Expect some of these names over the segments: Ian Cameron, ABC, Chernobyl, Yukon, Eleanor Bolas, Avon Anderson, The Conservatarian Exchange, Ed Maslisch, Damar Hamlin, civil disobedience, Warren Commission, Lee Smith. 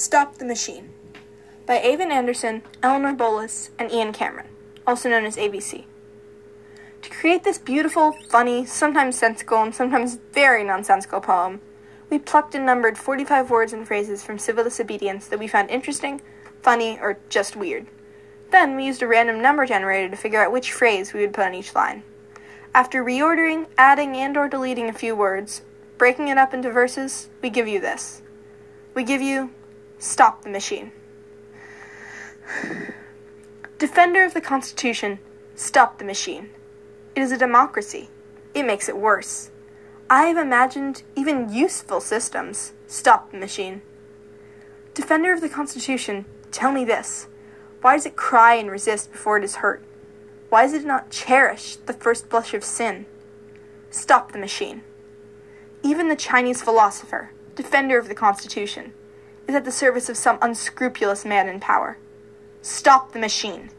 Stop the Machine by Avon Anderson, Eleanor Bolas, and Ian Cameron, also known as ABC. To create this beautiful, funny, sometimes sensical, and sometimes very nonsensical poem, we plucked and numbered 45 words and phrases from Civil Disobedience that we found interesting, funny, or just weird. Then we used a random number generator to figure out which phrase we would put on each line. After reordering, adding, and/or deleting a few words, breaking it up into verses, we give you this. We give you Stop the Machine. Defender of the Constitution, stop the machine. It is a democracy. It makes it worse. I have imagined even useful systems. Stop the machine. Defender of the Constitution, tell me this. Why does it cry and resist before it is hurt? Why does it not cherish the first blush of sin? Stop the machine. Even the Chinese philosopher, defender of the Constitution, is at the service of some unscrupulous man in power. Stop the machine.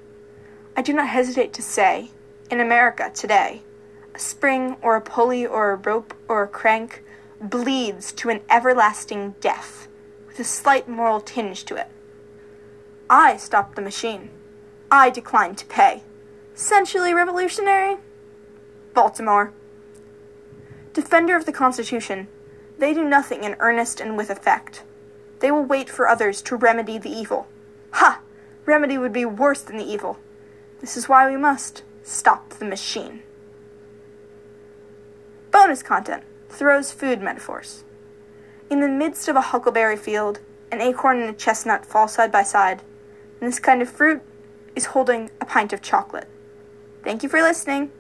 I do not hesitate to say, in America today, a spring or a pulley or a rope or a crank bleeds to an everlasting death, with a slight moral tinge to it. I stopped the machine. I declined to pay. Essentially revolutionary? Baltimore. Defender of the Constitution, they do nothing in earnest and with effect. They will wait for others to remedy the evil. Ha! Remedy would be worse than the evil. This is why we must stop the machine. Bonus content, Thoreau's food metaphors. In the midst of a huckleberry field, an acorn and a chestnut fall side by side, and this kind of fruit is holding a pint of chocolate. Thank you for listening.